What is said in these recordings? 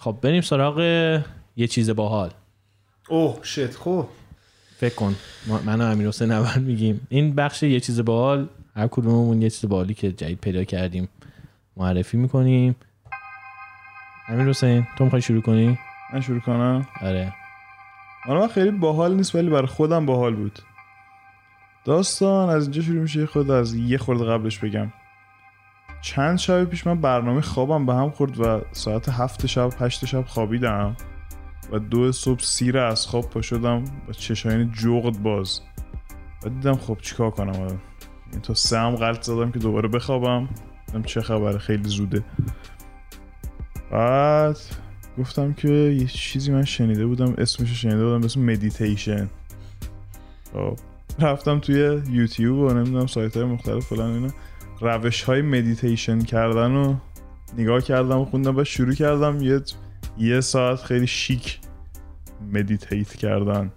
خب بریم سراغ یه چیز باحال. اوه شت. خب فکر کن من و امیرحسین اول میگیم این بخش یه چیز باحال، هر کدوممون یه چیز باحالی که جدید پیدا کردیم معرفی میکنیم. امیرحسین تو میخوای شروع کنی؟ من شروع کنم؟ آره. من خیلی باحال نیست ولی برای خودم باحال بود. داستان از اینجا شروع میشه، خود از یه خورده قبلش بگم. چند شب پیش من برنامه خوابم به هم خورد و ساعت 7 شب 8 شب خوابیدم و 2 صبح سیر از خواب پا شدم و چشاین جغد باز و دیدم خب چیکار کنم. این تا 3 غلط زدم که دوباره بخوابم، دیدم چه خبره خیلی زوده. بعد گفتم که یه چیزی من شنیده بودم، اسمش شنیده بودم، اسم مدیتیشن. رفتم توی یوتیوب و نمیدونم سایت های مختلف فلان اینا، روش های مدیتیشن کردن و نگاه کردم و خوندم و شروع کردم یه ساعت خیلی شیک مدیتیت کردن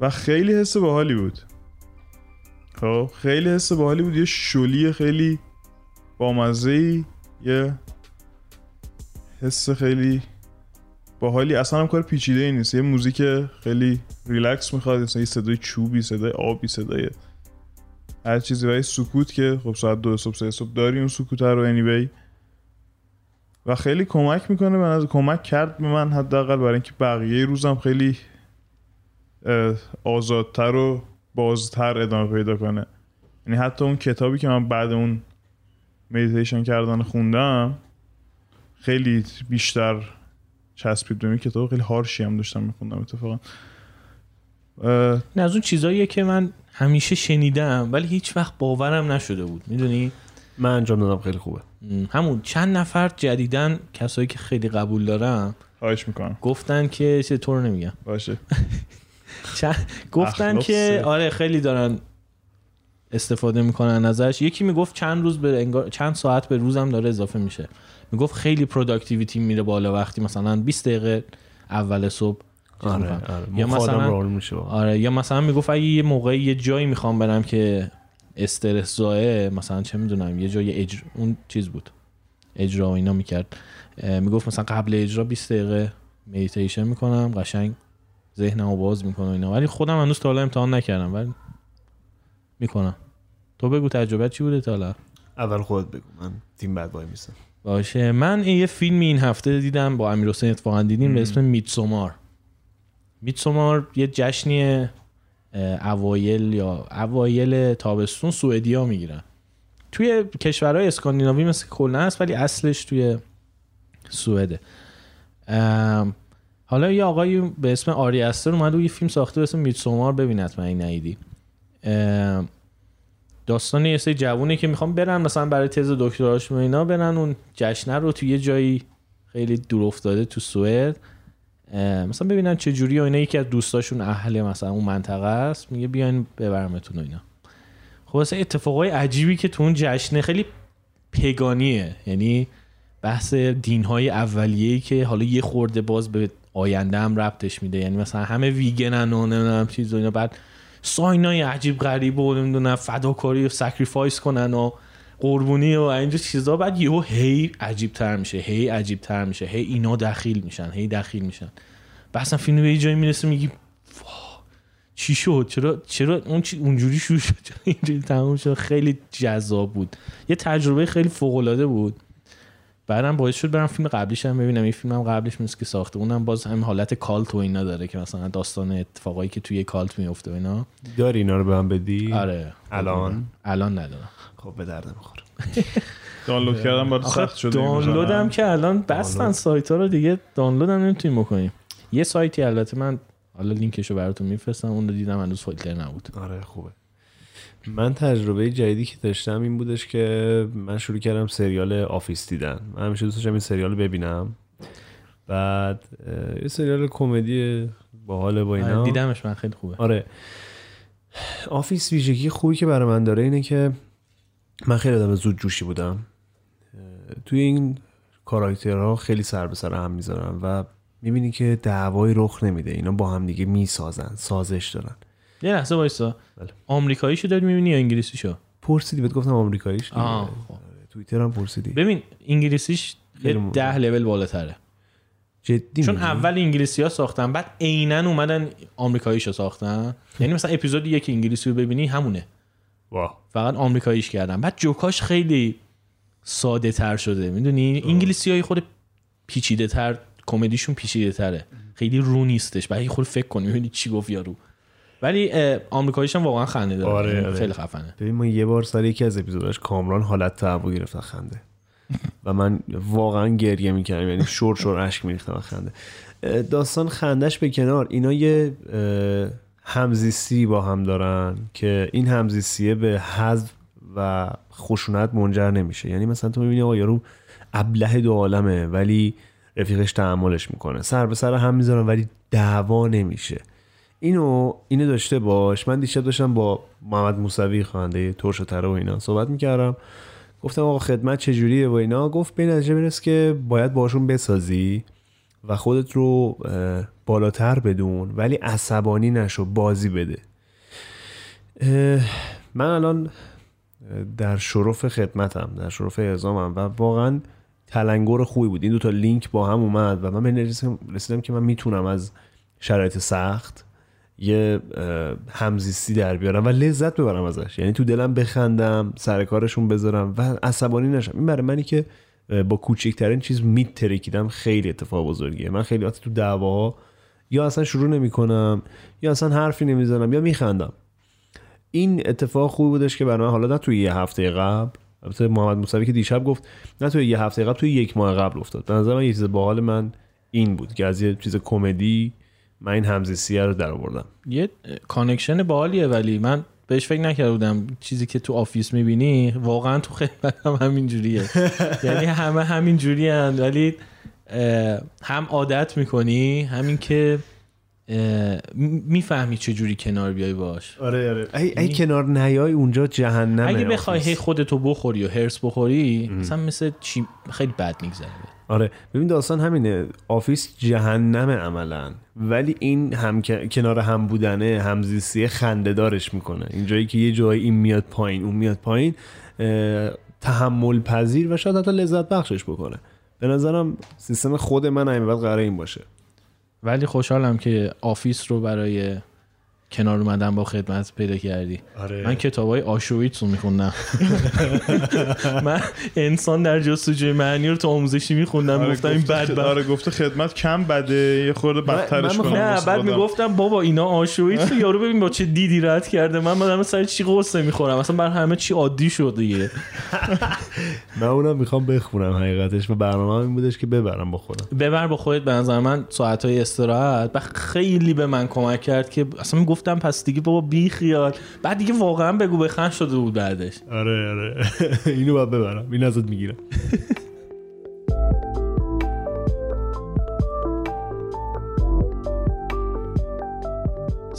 و خیلی حس باحالی بود. خب خیلی حس باحالی بود، یه شلی خیلی بامزه‌ای، یه حس خیلی باحالی، اصلا هم کار پیچیده‌ای نیست. یه موزیک خیلی ریلکس میخواد، اصلا یه صدای چوبی، صدای آبی، صدای هر چیزی و یه سکوت که خب ساعت 2 صبح 3 صبح داری اون سکوت رو anyway و خیلی کمک میکنه. من از کمک کرد به من حداقل برای اینکه بقیه روزم خیلی آزادتر و بازتر ادامه پیدا کنه. یعنی حتی اون کتابی که من بعد اون مدیتیشن کردن خوندم خیلی بیشتر چسبید به این کتاب، خیلی هارشی هم داشتم میخوندم اتفاقا. نه از اون چیزاییه که من همیشه شنیدم ولی هیچ وقت باورم نشده بود، میدونی من انجام دادم خیلی خوبه. همون چند نفر جدیدن کسایی که خیلی قبول دارم خواهش میکنم گفتن که چه طور نمیگم باشه گفتن که آره خیلی دارن استفاده میکنن ازش. یکی میگفت چند روز به چند ساعت به روزم داره اضافه میشه، میگفت خیلی پروداکتیویتی میره بالا وقتی مثلا 20 دقیقه اول صبح آره. یا مثلا راه میشه. آره یا مثلا میگفت اگه یه موقعی یه جایی میخوام برم که استرس زایه، مثلا چه میدونم یه جای اون چیز بود اجرا و اینا میکرد، میگفت مثلا قبل اجرا 20 دقیقه مدیتیشن میکنم قشنگ ذهنمو باز میکنه اینا. ولی خودم هنوز تا حالا امتحان نکردم ولی میکنم. تو بگو تجربه چی بوده تا حالا؟ اول خودت بگو من تیم بعد وای میسم. باشه من یه فیلم این هفته دیدم با امیرحسین اتفاقا دیدیم به اسم میدسومار. میدسومار یه جشنیه اوایل تابستون سوئدیا میگیرن، توی کشورهای اسکاندیناوی مثل کلن هست ولی اصلش توی سوئده. حالا یه آقایی به اسم آری استر اومد و یه فیلم ساخته به اسم میدسومار، ببینت من این نهیدی. داستان یه سری جوونه که میخوام برن مثلا برای تز دکتراشون اینا برن اون جشنه رو توی یه جایی خیلی دور افتاده تو سوئد مثلا ببینن چه جوری و اینا. یکی از دوستاشون اهل مثلا اون منطقه است، میگه بیاین ببرمتون و اینا. خب اصلا اتفاقای عجیبی که تو اون جشنه خیلی پیگانیه، یعنی بحث دینهای اولیه‌ای که حالا یه خورده باز به آینده هم ربطش میده، یعنی مثلا همه ویگنن و نمیدونم چیز و اینا، بعد ساینای عجیب غریب و نمیدونم فداکاری و سکریفایس کنن و قربونی و اینجور چیزا. بعد یهو هی عجیب‌تر میشه، هی عجیب‌تر میشه، هی اینا دخیل میشن، هی دخیل میشن. بعضی فیلم به یه جایی میرسه میگی چی شد، چرا اونجوری شروع شد، چرا اینجوری تموم شد. خیلی جذاب بود، یه تجربه خیلی فوق‌العاده بود. بعدم باعث شد برم فیلم قبلیش هم ببینم. این فیلم هم قبلیش نیست که ساخته، اونم باز هم حالت کالت و اینا داره که مثلا داستان اتفاقایی که توی کالت میفته و اینا. داری اینا رو به هم بدی؟ آره الان ندارم. خب به درد نمیخوره. دانلود کردم برات سخت شده. دانلودم که الان بستن سایت‌ها رو دیگه، دانلود هم نمیتونیم بکنیم. یه سایتی البته من حالا لینکشو براتون میفرستم، اون رو دیدم هنوز فیلتر نبود. آره خوبه. من تجربه جدیدی که داشتم این بودش که من شروع کردم سریال آفیس دیدن. من همیشه دوست داشتم این سریال ببینم. بعد یه سریال کمدی باحال با اینا دیدمش، من خیلی خوبه. آره آفیس ویژگی خوبی که برای من داره اینه که من خیلی آدم زود جوشی بودم، توی این کاراکترها خیلی سر به سر هم میذارن و میبینی که دعوای رخ نمیده، اینا با هم دیگه میسازن، سازش دارن. یه لحظه وایسا، آمریکاییشو داری میبینی یا انگلیسیشو؟ پرسیدی بهت گفتم آمریکاییش. توییتر هم پرسیدی. ببین انگلیسیش یه 10 لول بالاتره. جدی چون اول انگلیسی‌ها ساختن بعد عیناً اومدن آمریکایی‌شو ساختن. یعنی مثلا اپیزود یک انگلیسی رو ببینی همونه، واه فقط آمریکاییش کردن. بعد جوکاش خیلی ساده تر شده، میدونی انگلیسی‌های خود پیچیده تر، کمدیشون پیچیده تره، خیلی رو نیستش، برای خود فکر کنی ببینی چی گفت یارو. ولی آمریکایی‌ش هم واقعا خنده داره. آره. خیلی خفنه. ببین ما یه بار سر یکی از اپیزوداش کامران حالت تعبو گرفت خنده و من واقعا گریه میکردم، یعنی شور شور اشک میریختم خنده. داستان خندش به کنار، اینا یه همزیستی با هم دارن که این همزیستیه به حذف و خشونت منجر نمیشه. یعنی مثلا تو میبینی آقا یارو ابله دو عالمه ولی رفیقش تعاملش میکنه، سر به سر هم میذارن ولی دعوا نمیشه. اینو داشته باش. من دیشب داشتم با محمد موسوی خواننده ترش و تره و اینا صحبت میکردم، گفتم آقا خدمت چجوریه و اینا. گفت به نتیجه برس که باید باشون بسازی و خودت رو بالاتر بدون ولی عصبانی نشو، بازی بده. من الان در شرف خدمتم، در شرف اعزامم و واقعا تلنگر خوبی بود. این دوتا لینک با هم اومد و من به نتیجه رسیدم که من میتونم از شرایط سخت یه همزیستی در بیارم و لذت ببرم ازش، یعنی تو دلم بخندم، سر کارشون بذارم و عصبانی نشم. این برای منی که با کوچکترین چیز میترکیدم خیلی اتفاق بزرگیه. من خیلی وقت تو دعواها یا اصلا شروع نمیکنم یا اصلا حرفی نمیزنم یا میخندم. این اتفاق خوبی بودش که برای من حالا نه توی یه هفته قبل، البته محمد موسوی که دیشب گفت نه توی یه هفته قبل، توی یک ماه قبل افتاد. به نظر من یه چیز باحال من این بود که از یه چیز کمدی من این همزیستی رو در آوردم. یه کانکشن باحالیه ولی من بهش فکر نکرده بودم. چیزی که تو آفیس میبینی واقعا تو خدمتم همین جوریه. یعنی همه همین جوری هستند ولی هم عادت میکنی همین که میفهمی چه جوری کنار بیای باش. آره آره. ای کنار نیای اونجا جهنمه. اگه بخوای هی خودتو بخوری و هرس بخوری مثلا مثل چی خیلی بد میگذره. آره ببین داستان همینه، آفیس جهنم عملا ولی این هم کنار هم بودنه، همزیستی خنده دارش میکنه. اینجایی که یه جایی این میاد پایین اون میاد پایین، تحمل پذیر و شاید حتی لذت بخشش بکنه. به نظرم سیستم خود من همین بعد قراره این باشه. ولی خوشحالم که آفیس رو برای کنار اومدن با خدمت پیدا کردی. آره. من کتابای آشویتس رو میخوندم. من انسان در جستجوی معنی رو تو آموزشی میخوندم. آره گفتم این بد. آره گفته خدمت کم بده، یه خورده بدترش کنم. نه بعد میگفتم بابا اینا آشویتس یارو ببین با چه دیدی رد کرده. من مدام سر چی قصه میخورم، اصلا بر همه چی عادی شد دیگه. من اونم میخوام بخونم حقیقتش و برنامه‌ام این بودش که ببرم با خودم. ببر با خودت. به نظر من ساعت‌های استراحت خیلی به من کمک کرد که اصلا گفتم پس دیگه بابا بی خیال. بعد دیگه واقعا بگو بخند شده بود بعدش. آره آره. اینو باید ببرم، این ازت میگیرم.